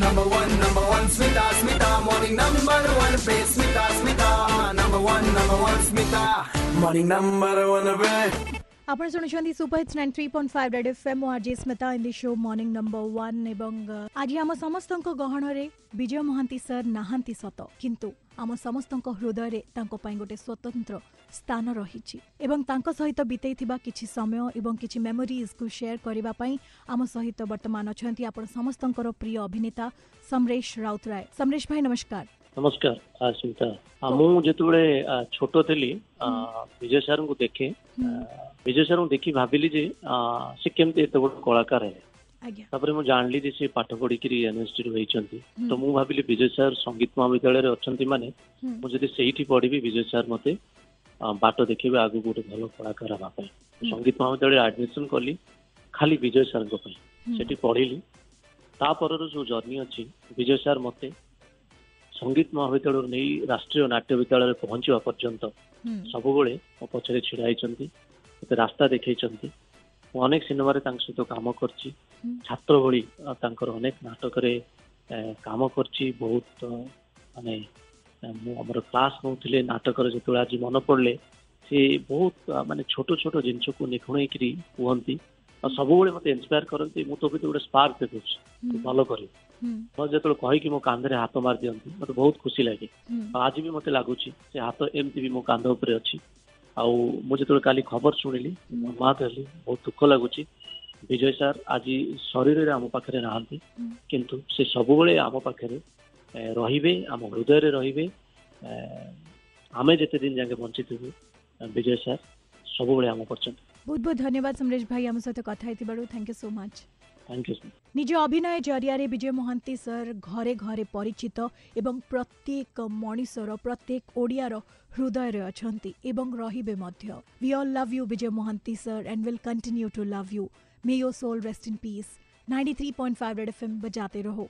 number one, Smita, Smita. Morning number one, pe Smita, Smita. Number one, Smita. Morning number one, pe. আপনারা শুনছেন super hits 93.5 Red FM ও আজ Smita in the show morning number 1 এবং আজ আম সমস্তক গহণরে বিজয় Mohanty sir নাহান্তি সত কিন্তু আম সমস্তক হৃদয়ে তাঁক পাই গোটে স্বতন্ত্র স্থান রহিছি এবং তাঁক সহিত বিতেইথিবা কিছু সময় এবং কিছু মেমোরিজ কু শেয়ার করিবা পাই আম সহিত বর্তমান অছন্তি আপন সমস্তকৰ প্রিয় অভিনেতা সমরেশ রাউত রায়। সমরেশ ভাই নমস্কার। नमस्कार स्मिता। मुझे छोट थी विजय सार को देखे, विजय सार को देखी भाविली जे से केमती बड़ कलाकार है, जानली जे से पाठ पढ़ी होती तो मुझे भाविली विजय सार संगीत महाविद्यालय अच्छा माने मुझे से पढ़ी विजय सार मत बाट देखे आगे गोटे भल कलाकार हाँपाई संगीत महाविद्यालय एडमिशन कली खाली विजय सार से पढ़ी तापर जो जर्नी अच्छी विजय सार मत संगीत महाविद्यालय नहीं राष्ट्रीय नाट्य विद्यालय पहुंचा पर्यंत सब बड़े मो पचर ढड़ाई रास्ता देखे अनेक सिनेमा सहित कम कर छात्र भली अनेक नाटक कम कर बहुत मानने आमर क्लास नौले नाटक जो आज मन पड़े सी बहुत मानने छोट छोट जिनस को निखुण कहती सब बड़े मत इन्स्पायर करती मुझे गोटे स्पार्क दे दूसरी भल कर मतलब जो कहीकि मो कांधे हाथ मार दिखती मत बहुत खुशी लगे। आज भी मत लगुच हाथ एमती भी मो कांध उपर अच्छी आते काली खबर शुणिली मर्माहत हली बहुत दुख लगुच। विजय सार आज शरीर आम पाखे ना किंतु से सब बड़े आम पाखे रे आम हृदय रे आमे जिते दिन जाके बंचीथु विजय सार सब बड़े आम पर्यंत। बहुत बहुत धन्यवाद समरेश भाई आम सहित कथा होती। Thank you so much. निज अभिनय जरिया विजय मोहंती सर घरे घरे परिचित एवं प्रत्येक मनीषर प्रत्येक ओडियार हृदय अछंती एवं रहिबे मध्य। We all love you Vijay Mohanty sir and will continue to love you. May your soul rest in peace. 93.5 Red FM बजाते रहो।